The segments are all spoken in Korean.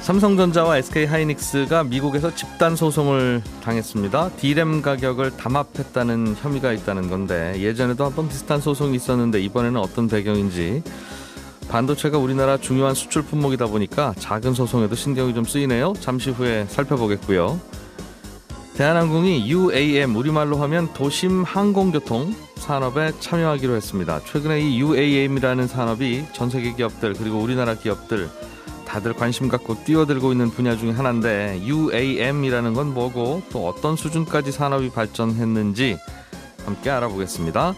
삼성전자와 SK하이닉스가 미국에서 집단 소송을 당했습니다. D램 가격을 담합했다는 혐의가 있다는 건데, 예전에도 한번 비슷한 소송이 있었는데 이번에는 어떤 배경인지, 반도체가 우리나라 중요한 수출 품목이다 보니까 작은 소송에도 신경이 좀 쓰이네요. 잠시 후에 살펴보겠고요. 대한항공이 UAM, 우리말로 하면 도심 항공교통 산업에 참여하기로 했습니다. 최근에 이 UAM이라는 산업이 전 세계 기업들 그리고 우리나라 기업들 다들 관심 갖고 뛰어들고 있는 분야 중에 하나인데, UAM이라는 건 뭐고 또 어떤 수준까지 산업이 발전했는지 함께 알아보겠습니다.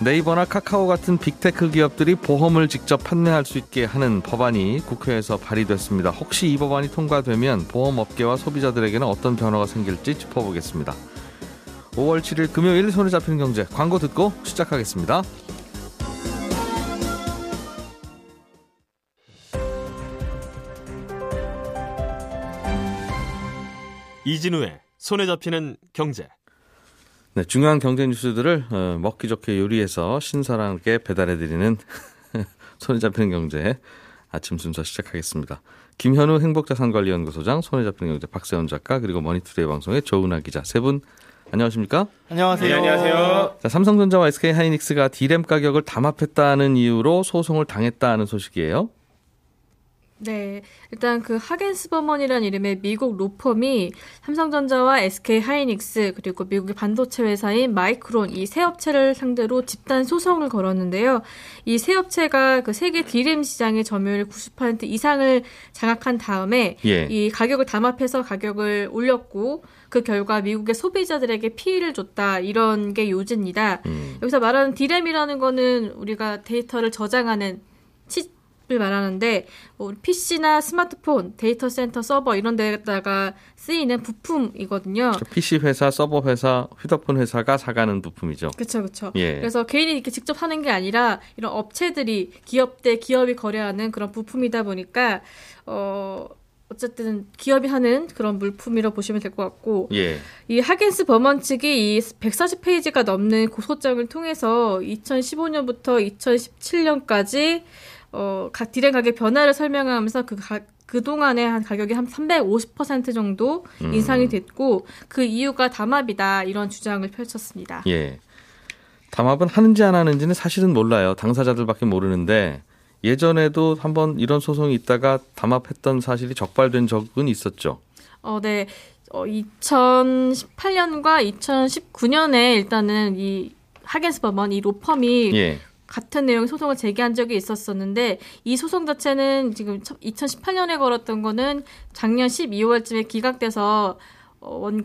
네이버나 카카오 같은 빅테크 기업들이 보험을 직접 판매할 수 있게 하는 법안이 국회에서 발의됐습니다. 혹시 이 법안이 통과되면 보험업계와 소비자들에게는 어떤 변화가 생길지 짚어보겠습니다. 5월 7일 금요일 손에 잡히는 경제, 광고 듣고 시작하겠습니다. 이진우의 손에 잡히는 경제. 네, 중요한 경제 뉴스들을 먹기 좋게 요리해서 신선하게 배달해드리는 손에 잡히는 경제 아침 순서 시작하겠습니다. 김현우 행복자산관리연구소장, 손에 잡히는 경제 박세훈 작가, 그리고 머니투데이 방송의 조은아 기자, 세 분 안녕하십니까? 안녕하세요. 네, 안녕하세요. 자, 삼성전자와 SK하이닉스가 D램 가격을 담합했다는 이유로 소송을 당했다는 소식이에요. 네, 일단 그 하겐스버먼이라는 이름의 미국 로펌이 삼성전자와 SK하이닉스 그리고 미국의 반도체 회사인 마이크론, 이 세 업체를 상대로 집단 소송을 걸었는데요. 이 세 업체가 그 세계 D램 시장의 점유율 90% 이상을 장악한 다음에 이 가격을 담합해서 가격을 올렸고, 그 결과 미국의 소비자들에게 피해를 줬다, 이런 게 요지입니다. 여기서 말하는 D램이라는 거는 우리가 데이터를 저장하는 를 말하는데, PC나 스마트폰, 데이터 센터 서버 이런 데다가 쓰이는 부품이거든요. PC 회사, 서버 회사, 휴대폰 회사가 사가는 부품이죠. 그렇죠, 그렇죠. 예. 그래서 개인이 이렇게 직접 사는 게 아니라 이런 업체들이 기업 대 기업이 거래하는 그런 부품이다 보니까 어쨌든 기업이 하는 그런 물품이라고 보시면 될 것 같고, 예. 이 하겐스버먼 측이 이 140페이지가 넘는 고소장을 통해서 2015년부터 2017년까지 각 D램 가격 변화를 설명하면서 그동안의 한 가격이 한 350% 정도 인상이 됐고, 그 이유가 담합이다, 이런 주장을 펼쳤습니다. 예. 담합은 하는지 안 하는지는 사실은 몰라요. 당사자들밖에 모르는데, 예전에도 한번 이런 소송이 있다가 담합했던 사실이 적발된 적은 있었죠. 네. 2018년과 2019년에 일단은 이 하겐스버먼 이 로펌이 같은 내용의 소송을 제기한 적이 있었었는데, 이 소송 자체는 지금 2018년에 걸었던 거는 작년 12월쯤에 기각돼서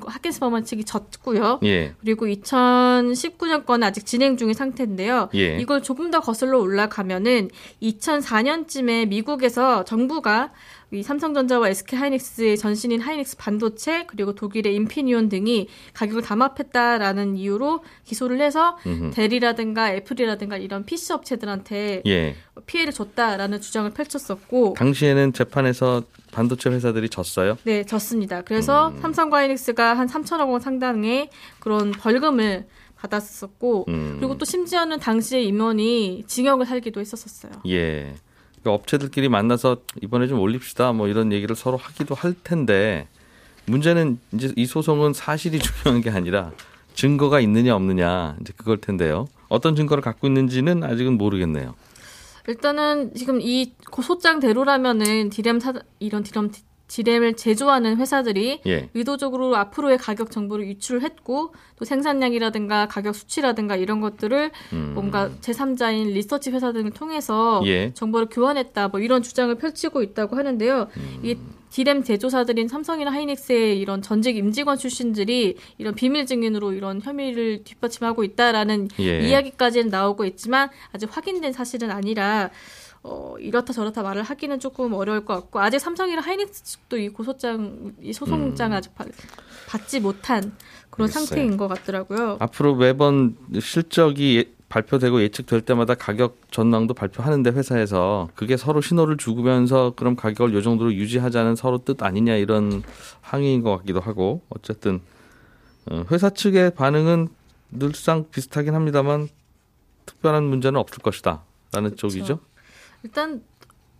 하겐스버먼 측이 졌고요. 예. 그리고 2019년 건 아직 진행 중인 상태인데요. 예. 이걸 조금 더 거슬러 올라가면은 2004년쯤에 미국에서 정부가 이 삼성전자와 SK하이닉스의 전신인 하이닉스 반도체 그리고 독일의 인피니온 등이 가격을 담합했다라는 이유로 기소를 해서 델이라든가 애플이라든가 이런 PC 업체들한테 피해를 줬다라는 주장을 펼쳤었고, 당시에는 재판에서 반도체 회사들이 졌어요? 네, 졌습니다. 그래서 삼성과 하이닉스가 한 3천억 원 상당의 그런 벌금을 받았었고, 그리고 또 심지어는 당시의 임원이 징역을 살기도 했었어요. 예. 업체들끼리 만나서 이번에 좀 올립시다, 뭐 이런 얘기를 서로 하기도 할 텐데, 문제는 이제 이 소송은 사실이 중요한 게 아니라 증거가 있느냐 없느냐, 이제 그걸 텐데요. 어떤 증거를 갖고 있는지는 아직은 모르겠네요. 일단은 지금 이 소장대로라면은 D램을 제조하는 회사들이 의도적으로 앞으로의 가격 정보를 유출을 했고, 또 생산량이라든가 가격 수치라든가 이런 것들을 뭔가 제3자인 리서치 회사 등을 통해서 정보를 교환했다, 뭐 이런 주장을 펼치고 있다고 하는데요. 이 D램 제조사들인 삼성이나 하이닉스의 이런 전직 임직원 출신들이 이런 비밀 증인으로 이런 혐의를 뒷받침하고 있다라는 이야기까지는 나오고 있지만 아직 확인된 사실은 아니라, 이렇다 저렇다 말을 하기는 조금 어려울 것 같고, 아직 삼성이랑 하이닉스 측도 이 소송장을 아직 받지 못한 그런 상태인 것 같더라고요. 앞으로 매번 실적이 발표되고 예측될 때마다 가격 전망도 발표하는데 회사에서 그게 서로 신호를 주면서 그럼 가격을 이 정도로 유지하자는 서로 뜻 아니냐 이런 항의인 것 같기도 하고, 어쨌든 회사 측의 반응은 늘상 비슷하긴 합니다만 특별한 문제는 없을 것이다 라는 그렇죠. 쪽이죠. 일단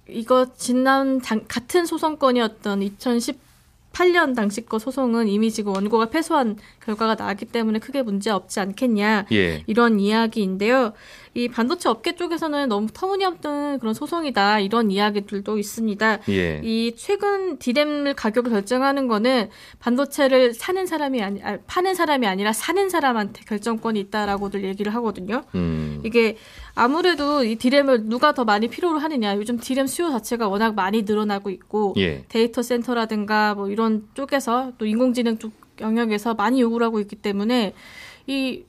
이거 지난 같은 소송건이었던 2018년 당시 거 소송은 이미 지금 원고가 패소한 결과가 나왔기 때문에 크게 문제 없지 않겠냐 예. 이런 이야기인데요. 이 반도체 업계 쪽에서는 너무 터무니없는 그런 소송이다 이런 이야기들도 있습니다. 예. 이 최근 디램 가격을 결정하는 거는 반도체를 사는 사람이 파는 사람이 아니라 사는 사람한테 결정권이 있다라고들 얘기를 하거든요. 이게 아무래도 이 디램을 누가 더 많이 필요로 하느냐. 요즘 디램 수요 자체가 워낙 많이 늘어나고 있고 예. 데이터 센터라든가 뭐 이런 쪽에서 또 인공지능 쪽 영역에서 많이 요구를 하고 있기 때문에 이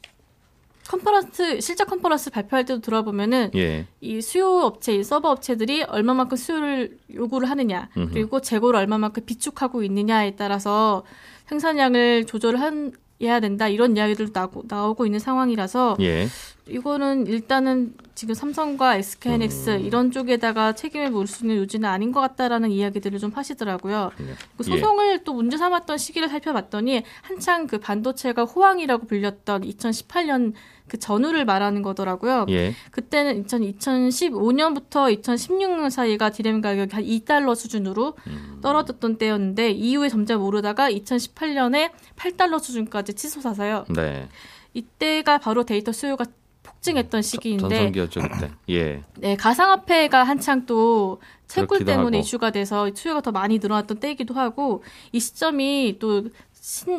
컨퍼런스 실적 컨퍼런스 발표할 때도 들어보면은 예. 이 수요 업체, 이 서버 업체들이 얼마만큼 수요를 요구를 하느냐 그리고 재고를 얼마만큼 비축하고 있느냐에 따라서 생산량을 조절해야 된다 이런 이야기들도 나오고 있는 상황이라서 예. 이거는 일단은 지금 삼성과 SK하이닉스 이런 쪽에다가 책임을 물을 수 있는 요지는 아닌 것 같다라는 이야기들을 좀 하시더라고요. 그 소송을 예. 또 문제 삼았던 시기를 살펴봤더니 한창 그 반도체가 호황이라고 불렸던 2018년 그 전후를 말하는 거더라고요. 예. 그때는 2015년부터 2016년 사이가 디램 가격이 한 $2 수준으로 떨어졌던 때였는데 이후에 점점 오르다가 2018년에 $8 수준까지 치솟아서요. 네. 이때가 바로 데이터 수요가 폭증했던 시기인데 전성기였죠 그때. 예. 네, 가상화폐가 한창 또 채굴 때문에 이슈가 돼서 수요가 더 많이 늘어났던 때이기도 하고 이 시점이 또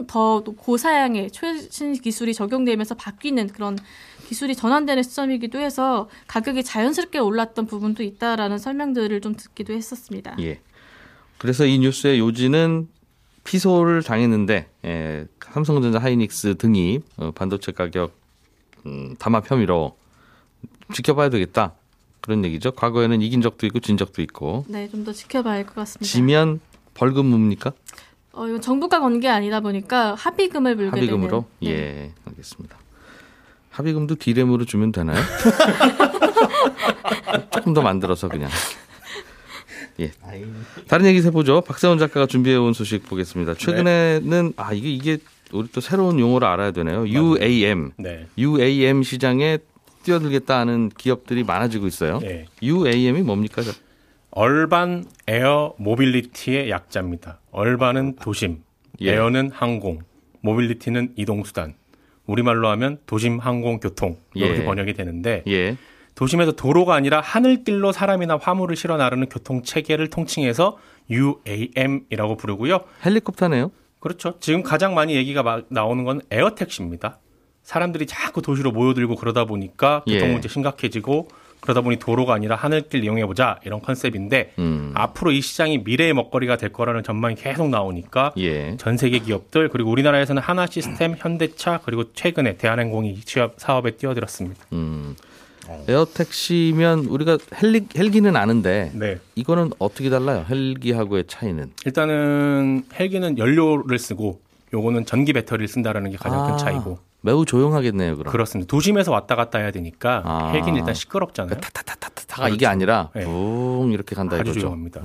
더 고사양의 최신 기술이 적용되면서 바뀌는 그런 기술이 전환되는 시점이기도 해서 가격이 자연스럽게 올랐던 부분도 있다라는 설명들을 좀 듣기도 했었습니다. 예. 그래서 이 뉴스의 요지는 피소를 당했는데 삼성전자, 하이닉스 등이 반도체 가격 담합 혐의로 지켜봐야 되겠다 그런 얘기죠. 과거에는 이긴 적도 있고 진 적도 있고. 네, 좀 더 지켜봐야 할 것 같습니다. 지면 벌금 뭡니까? 이건 정부가 건 게 아니다 보니까 합의금을 물게 되는. 합의금으로? 네. 예, 알겠습니다. 합의금도 디램으로 주면 되나요? 조금 더 만들어서 그냥. 예. 다른 얘기 해보죠. 박세훈 작가가 준비해온 소식 보겠습니다. 최근에는 네. 이게 우리 또 새로운 용어를 알아야 되네요. UAM. 네. UAM 시장에 뛰어들겠다 하는 기업들이 많아지고 있어요. 네. UAM이 뭡니까? Urban Air Mobility의 약자입니다. Urban은 도심, 예. Air는 항공, Mobility는 이동수단. 우리말로 하면 도심, 항공, 교통 이렇게 예. 번역이 되는데 예. 도심에서 도로가 아니라 하늘길로 사람이나 화물을 실어 나르는 교통체계를 통칭해서 UAM이라고 부르고요. 헬리콥터네요. 그렇죠. 지금 가장 많이 얘기가 나오는 건 에어택시입니다. 사람들이 자꾸 도시로 모여들고 그러다 보니까 교통 문제 심각해지고 그러다 보니 도로가 아니라 하늘길 이용해보자 이런 컨셉인데 앞으로 이 시장이 미래의 먹거리가 될 거라는 전망이 계속 나오니까 예. 전 세계 기업들 그리고 우리나라에서는 하나시스템, 현대차 그리고 최근에 대한항공이 사업에 뛰어들었습니다. 에어택시면 우리가 헬기는 아는데 네. 이거는 어떻게 달라요? 헬기하고의 차이는? 일단은 헬기는 연료를 쓰고 요거는 전기 배터리를 쓴다라는 게 가장 큰 차이고 매우 조용하겠네요. 그럼. 그렇습니다. 도심에서 왔다 갔다 해야 되니까 헬기는 일단 시끄럽잖아요. 타타타타타가 이게 아니라 붕 네. 이렇게 간다 이거죠. 아주 조용합니다.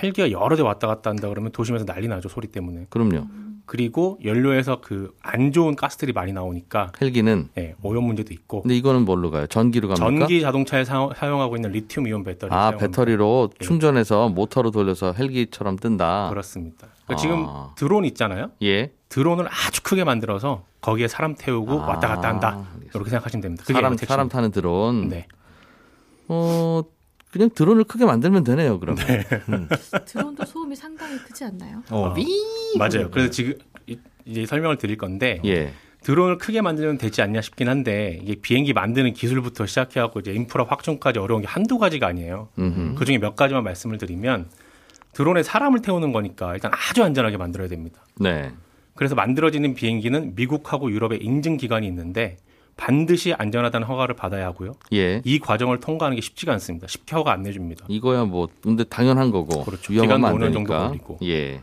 헬기가 여러 대 왔다 갔다 한다 그러면 도심에서 난리 나죠. 소리 때문에. 그럼요. 그리고 연료에서 그 안 좋은 가스들이 많이 나오니까 헬기는 네, 오염 문제도 있고. 근데 이거는 뭘로 가요? 전기로 갑니까? 전기 자동차에 사용하고 있는 리튬이온 배터리. 배터리로 네. 충전해서 모터로 돌려서 헬기처럼 뜬다. 그렇습니다. 그러니까 지금 드론 있잖아요. 예. 드론을 아주 크게 만들어서 거기에 사람 태우고 왔다 갔다 한다. 이렇게 생각하시면 됩니다. 그게 사람 타는 드론. 네. 그냥 드론을 크게 만들면 되네요. 그러면 네. 드론도 소음이 상당히 크지 않나요? 맞아요. 그래서 지금 이제 설명을 드릴 건데 예. 드론을 크게 만들면 되지 않냐 싶긴 한데 이게 비행기 만드는 기술부터 시작해갖고 이제 인프라 확충까지 어려운 게 한두 가지가 아니에요. 그 중에 몇 가지만 말씀을 드리면 드론에 사람을 태우는 거니까 일단 아주 안전하게 만들어야 됩니다. 네. 그래서 만들어지는 비행기는 미국하고 유럽의 인증 기관이 있는데. 반드시 안전하다는 허가를 받아야 하고요. 예. 이 과정을 통과하는 게 쉽지가 않습니다. 쉽게 허가 안 내줍니다. 이거야 뭐 근데 당연한 거고. 그렇죠. 기간도 어느 정도 걸리고. 예.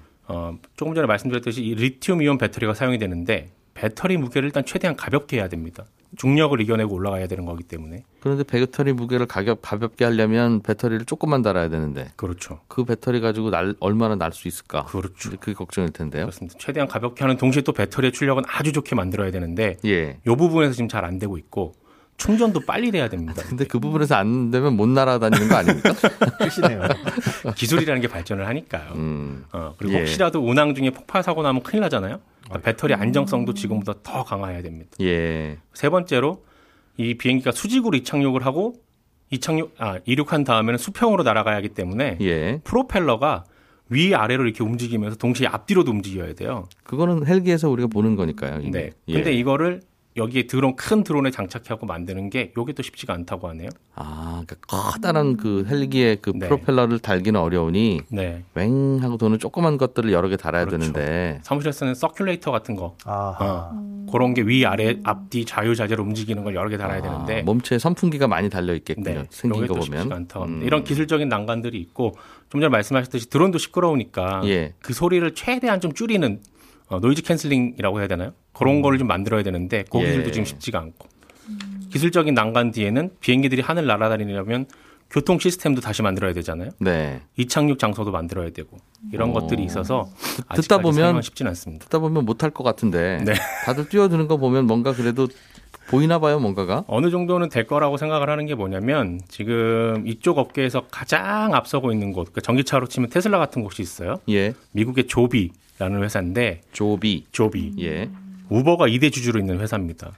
조금 전에 말씀드렸듯이 이 리튬이온 배터리가 사용이 되는데 배터리 무게를 일단 최대한 가볍게 해야 됩니다. 중력을 이겨내고 올라가야 되는 거기 때문에. 그런데 배터리 무게를 가볍게 하려면 배터리를 조금만 달아야 되는데. 그렇죠. 그 배터리 가지고 얼마나 날 수 있을까. 그렇죠. 그게 걱정일 텐데요. 그렇습니다. 최대한 가볍게 하는 동시에 또 배터리의 출력은 아주 좋게 만들어야 되는데 예. 이 부분에서 지금 잘 안 되고 있고 충전도 빨리 돼야 됩니다. 근데 그 부분에서 안 되면 못 날아다니는 거 아닙니까? 끝이네요. 기술이라는 게 발전을 하니까요. 그리고 예. 혹시라도 운항 중에 폭발 사고 나면 큰일 나잖아요. 그러니까 배터리 안정성도 지금보다 더 강화해야 됩니다. 예. 세 번째로 이 비행기가 수직으로 이착륙을 하고 이륙한 다음에는 수평으로 날아가야 하기 때문에 예. 프로펠러가 위아래로 이렇게 움직이면서 동시에 앞뒤로도 움직여야 돼요. 그거는 헬기에서 우리가 보는 거니까요. 네. 예. 근데 이거를 여기에 큰 드론에 장착하고 만드는 게 이게 또 쉽지가 않다고 하네요. 아, 그러니까 커다란 그 헬기에 그 네. 프로펠러를 달기는 어려우니 네. 왱하고 도는 조그만 것들을 여러 개 달아야 그렇죠. 되는데 사무실에 쓰는 서큘레이터 같은 거 그런 게 위아래 앞뒤 자유자재로 움직이는 걸 여러 개 달아야 되는데 몸체에 선풍기가 많이 달려있겠군요. 네. 생긴 거 보면. 이런 기술적인 난관들이 있고 좀 전에 말씀하셨듯이 드론도 시끄러우니까 예. 그 소리를 최대한 좀 줄이는 노이즈 캔슬링이라고 해야 되나요? 그런 거를 좀 만들어야 되는데 그 기술도 예. 지금 쉽지가 않고 기술적인 난관 뒤에는 비행기들이 하늘 날아다니려면 교통 시스템도 다시 만들어야 되잖아요. 네. 이착륙 장소도 만들어야 되고 이런 것들이 있어서 듣다 보면 쉽진 않습니다. 듣다 보면 못할 것 같은데 네. 다들 뛰어드는 거 보면 뭔가 그래도 보이나 봐요, 뭔가가. 어느 정도는 될 거라고 생각을 하는 게 뭐냐면 지금 이쪽 업계에서 가장 앞서고 있는 곳, 그러니까 전기차로 치면 테슬라 같은 곳이 있어요. 예. 미국의 조비라는 회사인데 조비. 예. 우버가 2대 주주로 있는 회사입니다.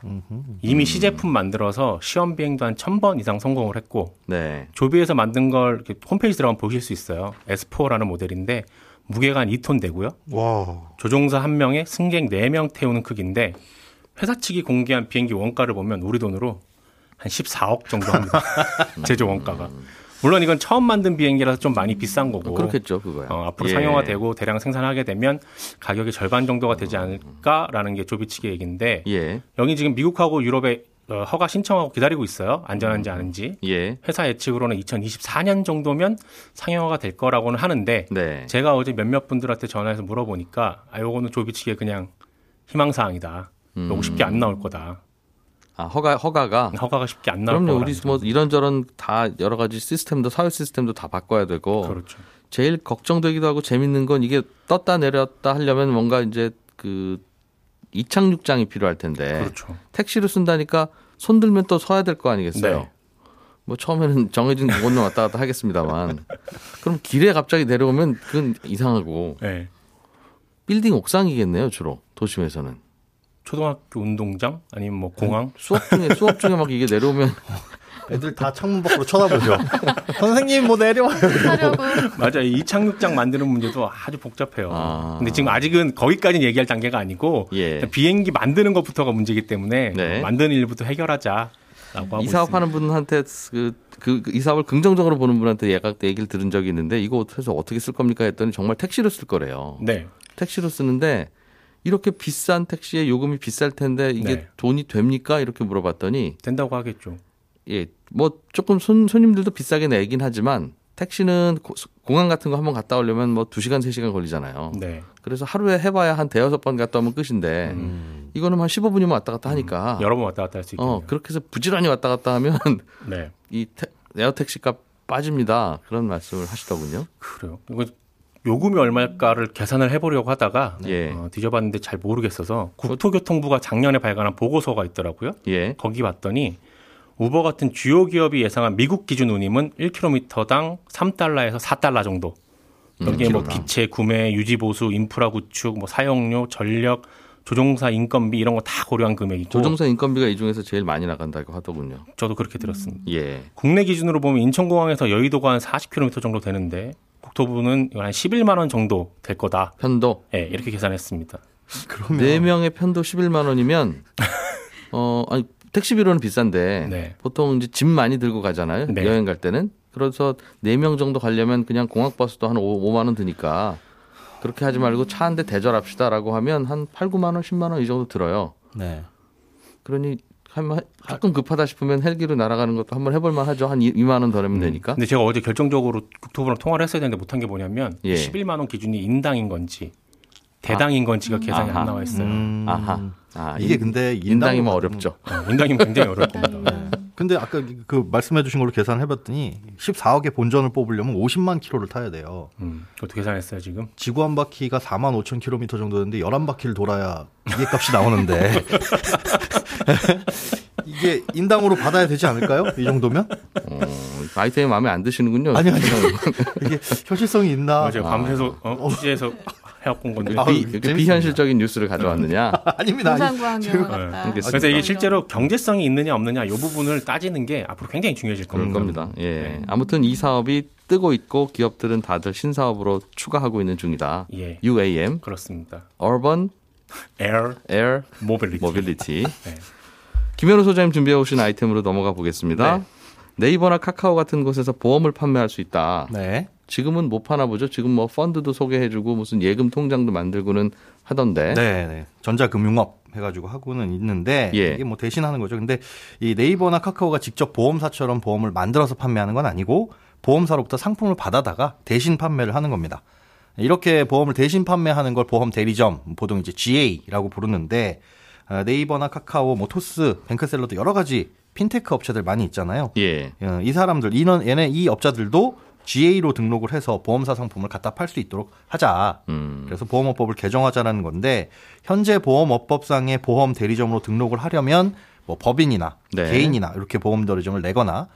이미 시제품 만들어서 시험 비행도 한 1,000번 이상 성공을 했고 네. 조비에서 만든 걸 홈페이지 들어가면 보실 수 있어요. S4라는 모델인데 무게가 한 2톤 되고요. 와. 조종사 1명에 승객 4명 태우는 크기인데 회사 측이 공개한 비행기 원가를 보면 우리 돈으로 한 14억 정도 합니다. 제조 원가가. 물론 이건 처음 만든 비행기라서 좀 많이 비싼 거고. 그렇겠죠, 그거야. 앞으로 예. 상용화되고 대량 생산하게 되면 가격이 절반 정도가 되지 않을까라는 게 조비 측의 얘기인데 예. 여기 지금 미국하고 유럽에 허가 신청하고 기다리고 있어요. 안전한지 아닌지. 예. 회사 예측으로는 2024년 정도면 상용화가 될 거라고는 하는데 네. 제가 어제 몇몇 분들한테 전화해서 물어보니까 요거는 조비 측의 그냥 희망사항이다. 요거 쉽게 안 나올 거다. 아, 허가가 쉽게 안 나올 거라서. 그럼요. 우리 뭐 이런저런 다 여러 가지 시스템도 사회 시스템도 다 바꿔야 되고. 그렇죠. 제일 걱정되기도 하고 재밌는 건 이게 떴다 내렸다 하려면 뭔가 이제 그 이착륙장이 필요할 텐데. 그렇죠. 택시를 쓴다니까 손 들면 또 서야 될 거 아니겠어요? 네. 뭐 처음에는 정해진 곳은 왔다 갔다 하겠습니다만. 그럼 길에 갑자기 내려오면 그건 이상하고. 네. 빌딩 옥상이겠네요, 주로. 도심에서는. 초등학교 운동장 아니면 뭐 공항 수업 중에 막 이게 내려오면 애들 다 창문 밖으로 쳐다보죠. 선생님 뭐 내려와요. 맞아, 이 착륙장 만드는 문제도 아주 복잡해요. 근데 지금 아직은 거기까지는 얘기할 단계가 아니고 예. 비행기 만드는 것부터가 문제이기 때문에 네. 만드는 일부터 해결하자라고 하고 있습니다. 이 사업하는 분한테 이 사업을 긍정적으로 보는 분한테 얘기를 들은 적이 있는데 이거 해서 어떻게 쓸 겁니까 했더니 정말 택시로 쓸 거래요. 네, 택시로 쓰는데. 이렇게 비싼 택시에 요금이 비쌀 텐데 이게 네. 돈이 됩니까? 이렇게 물어봤더니 된다고 하겠죠. 예, 뭐 조금 손님들도 비싸게 내긴 하지만 택시는 공항 같은 거 한번 갔다 오려면 뭐 2시간, 3시간 걸리잖아요. 네. 그래서 하루에 해봐야 한 4-6번 갔다 오면 끝인데 이거는 한 15분이면 왔다 갔다 하니까 여러 번 왔다 갔다 할 수 있겠네요. 그렇게 해서 부지런히 왔다 갔다 하면 네. 이 에어택시 값 빠집니다. 그런 말씀을 하시더군요. 그래요. 요금이 얼마일까를 계산을 해보려고 하다가 예. 뒤져봤는데 잘 모르겠어서 국토교통부가 작년에 발간한 보고서가 있더라고요. 예. 거기 봤더니 우버 같은 주요 기업이 예상한 미국 기준 운임은 1km당 3달러에서 4달러 정도. 여기에 뭐 기체 구매, 유지보수, 인프라 구축, 뭐 사용료, 전력, 조종사 인건비 이런 거 다 고려한 금액이고 조종사 인건비가 이 중에서 제일 많이 나간다고 하더군요. 저도 그렇게 들었습니다. 예. 국내 기준으로 보면 인천공항에서 여의도가 한 40km 정도 되는데 국토부는 한 11만 원 정도 될 거다. 편도? 네, 이렇게 계산했습니다. 그러면 4명의 편도 11만 원이면 아니 택시비로는 비싼데 네. 보통 이제 짐 많이 들고 가잖아요. 네. 여행 갈 때는. 그래서 4명 정도 가려면 그냥 공항버스도 한 5만 원 드니까 그렇게 하지 말고 차 한 대 대절합시다라고 하면 한 8, 9만 원, 10만 원 이 정도 들어요. 네. 그러니 조금 급하다 싶으면 헬기로 날아가는 것도 한번 해볼만 하죠. 한 2만 원 더 내면 되니까. 근데 제가 어제 결정적으로 국토부랑 통화를 했어야 되는데 못한 게 뭐냐면 예. 11만 원 기준이 인당인 건지 대당인건지가 계산이 아하. 안 나와 있어요. 아하. 아, 이게 근데 인당이면 어렵죠. 인당이면 굉장히 어려울 겁니다. 근데 아까 그 말씀해 주신 걸로 계산해봤더니 14억의 본전을 뽑으려면 50만 킬로를 타야 돼요. 그것도 계산했어요 지금? 지구 한 바퀴가 4만 5천 킬로미터 정도 되는데 11바퀴를 돌아야 이게 값이 나오는데 이게 인당으로 받아야 되지 않을까요? 이 정도면? 아이템이 마음에 안 드시는군요. 아니요. 이게 현실성이 있나? 제가 밤새서 취재해서 해왔던 건데 이렇게 비현실적인 뉴스를 가져왔느냐? 아닙니다. 그래서 이게 실제로 경제성이 있느냐 없느냐 이 부분을 따지는 게 앞으로 굉장히 중요해질 겁니다. 예. 네. 아무튼 이 사업이 뜨고 있고 기업들은 다들 신사업으로 추가하고 있는 중이다. 예. UAM 그렇습니다. Urban Air Mobility. 네. 김현우 소장님 준비해 오신 아이템으로 넘어가 보겠습니다. 네. 네이버나 카카오 같은 곳에서 보험을 판매할 수 있다. 네. 지금은 못 파나 보죠. 지금 뭐 펀드도 소개해주고 무슨 예금 통장도 만들고는 하던데. 네. 전자금융업 해가지고 하고는 있는데 예. 이게 뭐 대신하는 거죠. 근데 이 네이버나 카카오가 직접 보험사처럼 보험을 만들어서 판매하는 건 아니고 보험사로부터 상품을 받아다가 대신 판매를 하는 겁니다. 이렇게 보험을 대신 판매하는 걸 보험 대리점, 보통 이제 GA라고 부르는데 네이버나 카카오, 뭐 토스, 뱅크샐러드 여러 가지 핀테크 업체들 많이 있잖아요. 예. 이 사람들, 얘네 이 업자들도 GA로 등록을 해서 보험사 상품을 갖다 팔 수 있도록 하자. 그래서 보험업법을 개정하자라는 건데 현재 보험업법상의 보험 대리점으로 등록을 하려면 뭐 법인이나 네. 개인이나 이렇게 보험 대리점을 내거나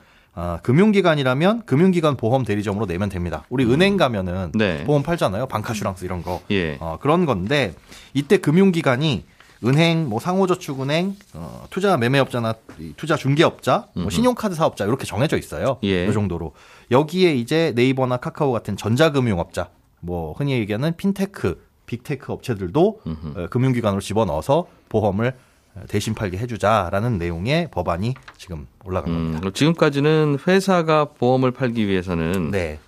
금융기관이라면 금융기관 보험 대리점으로 내면 됩니다. 우리 은행 가면은 네. 보험 팔잖아요. 방카슈랑스 이런 거. 예. 그런 건데 이때 금융기관이 은행, 뭐 상호저축은행, 투자 매매업자나 투자 중개업자, 뭐 신용카드 사업자 이렇게 정해져 있어요. 예. 이 정도로 여기에 이제 네이버나 카카오 같은 전자금융업자, 뭐 흔히 얘기하는 핀테크, 빅테크 업체들도 금융기관으로 집어넣어서 보험을 대신 팔게 해주자라는 내용의 법안이 지금 올라간 겁니다. 지금까지는 회사가 보험을 팔기 위해서는 네.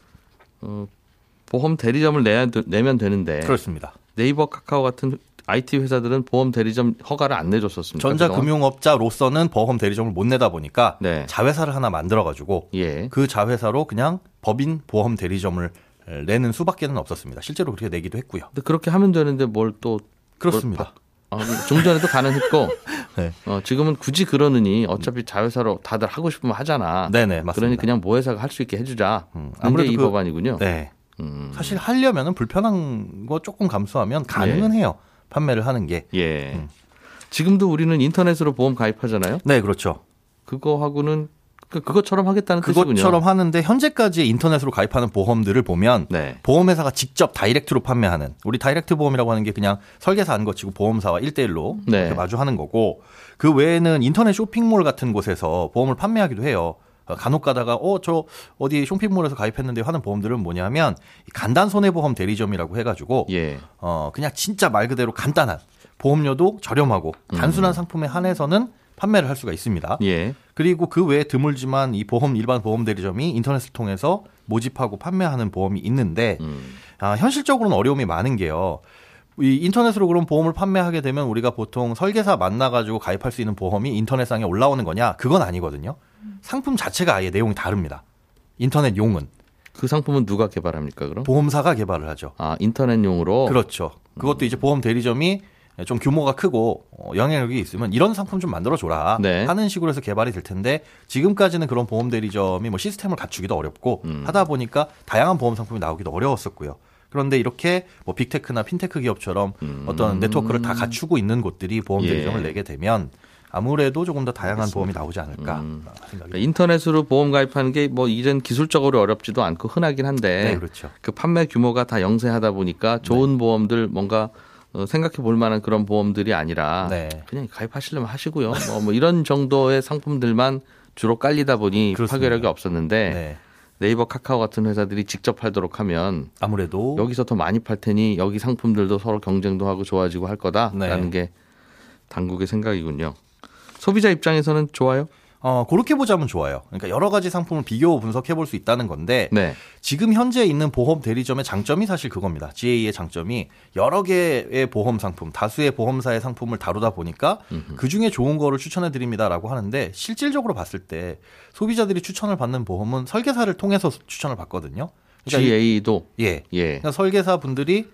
보험 대리점을 내면 되는데 그렇습니다. 네이버, 카카오 같은 IT 회사들은 보험 대리점 허가를 안 내줬었습니다. 전자금융업자로서는 보험 대리점을 못 내다 보니까 네. 자회사를 하나 만들어가지고 예. 그 자회사로 그냥 법인 보험 대리점을 내는 수밖에는 없었습니다. 실제로 그렇게 내기도 했고요. 근데 그렇게 하면 되는데 뭘 또 그렇습니다. 종전에도 가능했고 네. 지금은 굳이 그러느니 어차피 자회사로 다들 하고 싶으면 하잖아. 네네 맞습니다. 그러니 그냥 모회사가 할 수 있게 해주자. 아무래도 이 법안이군요. 네. 사실 하려면은 불편한 거 조금 감수하면 가능은 네. 해요. 판매를 하는 게. 예. 지금도 우리는 인터넷으로 보험 가입하잖아요. 네, 그렇죠. 그거하고는 그것처럼 하겠다는 뜻이군요. 그것처럼 하는데 현재까지 인터넷으로 가입하는 보험들을 보면 네. 보험회사가 직접 다이렉트로 판매하는 우리 다이렉트 보험이라고 하는 게 그냥 설계사 안 거치고 보험사와 1:1로 네. 이렇게 마주하는 거고 그 외에는 인터넷 쇼핑몰 같은 곳에서 보험을 판매하기도 해요. 간혹 가다가 저 어디 쇼핑몰에서 가입했는데 하는 보험들은 뭐냐면 간단 손해보험 대리점이라고 해가지고 예. 그냥 진짜 말 그대로 간단한 보험료도 저렴하고 단순한 상품에 한해서는 판매를 할 수가 있습니다. 예. 그리고 그 외에 드물지만 이 일반 보험 대리점이 인터넷을 통해서 모집하고 판매하는 보험이 있는데 현실적으로는 어려움이 많은 게요. 이 인터넷으로 그런 보험을 판매하게 되면 우리가 보통 설계사 만나가지고 가입할 수 있는 보험이 인터넷상에 올라오는 거냐? 그건 아니거든요. 상품 자체가 아예 내용이 다릅니다. 인터넷용은. 그 상품은 누가 개발합니까, 그럼? 보험사가 개발을 하죠. 아, 인터넷용으로? 그렇죠. 그것도 이제 보험 대리점이 좀 규모가 크고 영향력이 있으면 이런 상품 좀 만들어줘라 네. 하는 식으로 해서 개발이 될 텐데 지금까지는 그런 보험 대리점이 뭐 시스템을 갖추기도 어렵고 하다 보니까 다양한 보험 상품이 나오기도 어려웠었고요. 그런데 이렇게 뭐 빅테크나 핀테크 기업처럼 어떤 네트워크를 다 갖추고 있는 곳들이 보험 대리점을 예. 내게 되면 아무래도 조금 더 다양한 알겠습니다. 보험이 나오지 않을까 생각이 인터넷으로 보험 가입하는 게 뭐 이젠 기술적으로 어렵지도 않고 흔하긴 한데 네, 그렇죠. 그 판매 규모가 다 영세하다 보니까 좋은 네. 보험들 뭔가 생각해 볼 만한 그런 보험들이 아니라 네. 그냥 가입하시려면 하시고요. 뭐 이런 정도의 상품들만 주로 깔리다 보니 그렇습니다. 파괴력이 없었는데 네. 네이버, 카카오 같은 회사들이 직접 팔도록 하면 아무래도 여기서 더 많이 팔 테니 여기 상품들도 서로 경쟁도 하고 좋아지고 할 거다라는 네. 게 당국의 생각이군요. 소비자 입장에서는 좋아요? 그렇게 보자면 좋아요. 그러니까 여러 가지 상품을 비교 분석해 볼 수 있다는 건데 네. 지금 현재 있는 보험 대리점의 장점이 사실 그겁니다. GA의 장점이 여러 개의 보험 상품, 다수의 보험사의 상품을 다루다 보니까 그중에 좋은 거를 추천해 드립니다라고 하는데 실질적으로 봤을 때 소비자들이 추천을 받는 보험은 설계사를 통해서 추천을 받거든요. 그러니까 GA도? 예. 그러니까 설계사분들이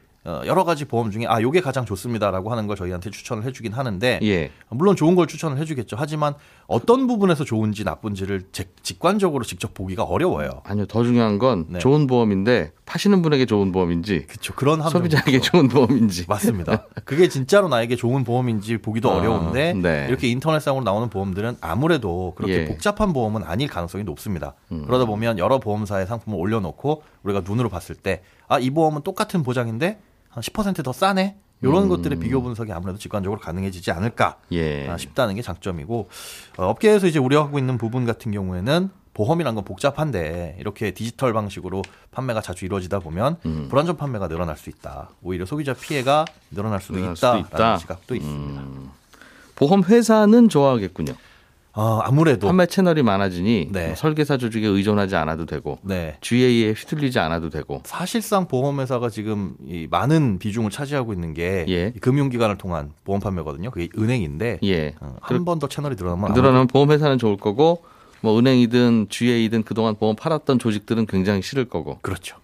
여러 가지 보험 중에 아 요게 가장 좋습니다라고 하는 걸 저희한테 추천을 해주긴 하는데 예. 물론 좋은 걸 추천을 해주겠죠. 하지만 어떤 부분에서 좋은지 나쁜지를 직관적으로 직접 보기가 어려워요. 아니요. 더 중요한 건 네. 좋은 보험인데 파시는 분에게 좋은 보험인지 그쵸, 그런 소비자에게 좋은 보험인지 맞습니다. 그게 진짜로 나에게 좋은 보험인지 보기도 어려운데 네. 이렇게 인터넷상으로 나오는 보험들은 아무래도 그렇게 예. 복잡한 보험은 아닐 가능성이 높습니다. 그러다 보면 여러 보험사의 상품을 올려놓고 우리가 눈으로 봤을 때 아, 이 보험은 똑같은 보장인데 한 10% 더 싸네? 이런 것들의 비교 분석이 아무래도 직관적으로 가능해지지 않을까 예. 싶다는 게 장점이고 업계에서 이제 우려하고 있는 부분 같은 경우에는 보험이란 건 복잡한데 이렇게 디지털 방식으로 판매가 자주 이루어지다 보면 불안전 판매가 늘어날 수 있다. 오히려 소비자 피해가 늘어날 수도 있다라는 시각도 있습니다. 보험 회사는 좋아하겠군요. 아무래도 판매 채널이 많아지니 네. 설계사 조직에 의존하지 않아도 되고 네. GA에 휘둘리지 않아도 되고 사실상 보험회사가 지금 이 많은 비중을 차지하고 있는 게 예. 금융기관을 통한 보험 판매거든요. 그게 은행인데 예. 한 번 더 채널이 늘어나면 보험회사는 좋을 거고 뭐 은행이든 GA든 그동안 보험 팔았던 조직들은 굉장히 싫을 거고 그렇죠.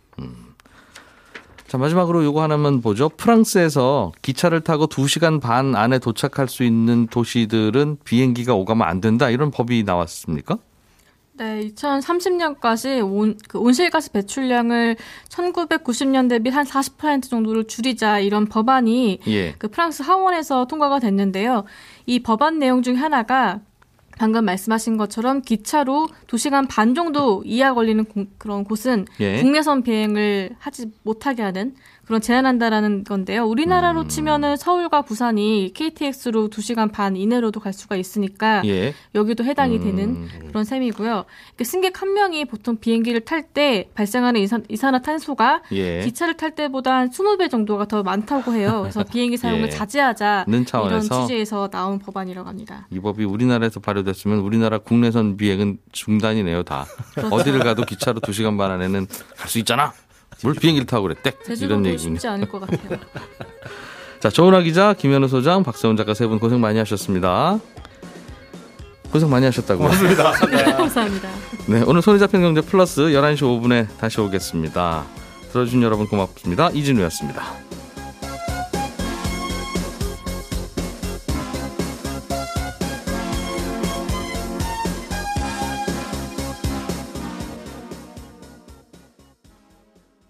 자, 마지막으로 이거 하나만 보죠. 프랑스에서 기차를 타고 2시간 반 안에 도착할 수 있는 도시들은 비행기가 오가면 안 된다. 이런 법이 나왔습니까? 네, 2030년까지 온실가스 배출량을 1990년 대비 한 40% 정도를 줄이자 이런 법안이 예. 그 프랑스 하원에서 통과가 됐는데요. 이 법안 내용 중 하나가 방금 말씀하신 것처럼 기차로 2시간 반 정도 이하 걸리는 그런 곳은 예. 국내선 비행을 하지 못하게 하는 그런 제한한다라는 건데요. 우리나라로 치면은 서울과 부산이 KTX로 2시간 반 이내로도 갈 수가 있으니까 예. 여기도 해당이 되는 그런 셈이고요. 승객 한 명이 보통 비행기를 탈 때 발생하는 이산화탄소가 예. 기차를 탈 때보다 한 20배 정도가 더 많다고 해요. 그래서 비행기 사용을 예. 자제하자 이런 취지에서 나온 법안이라고 합니다. 이 법이 우리나라에서 발효됐으면 우리나라 국내선 비행은 중단이네요. 다. 그렇죠. 어디를 가도 기차로 2시간 반 안에는 갈 수 있잖아. 물 비행기를 타고 그래. 땡. 이런 얘기군요. 쉽지 않을 것 같아요. 자, 조은아 기자, 김현우 소장, 박세훈 작가 세 분 고생 많이 하셨습니다. 고생 많이 하셨다고요. 고맙습니다. 감사합니다. 네, 오늘 손에 잡힌 경제 플러스 11시 5분에 다시 오겠습니다. 들어주신 여러분 고맙습니다. 이진우였습니다.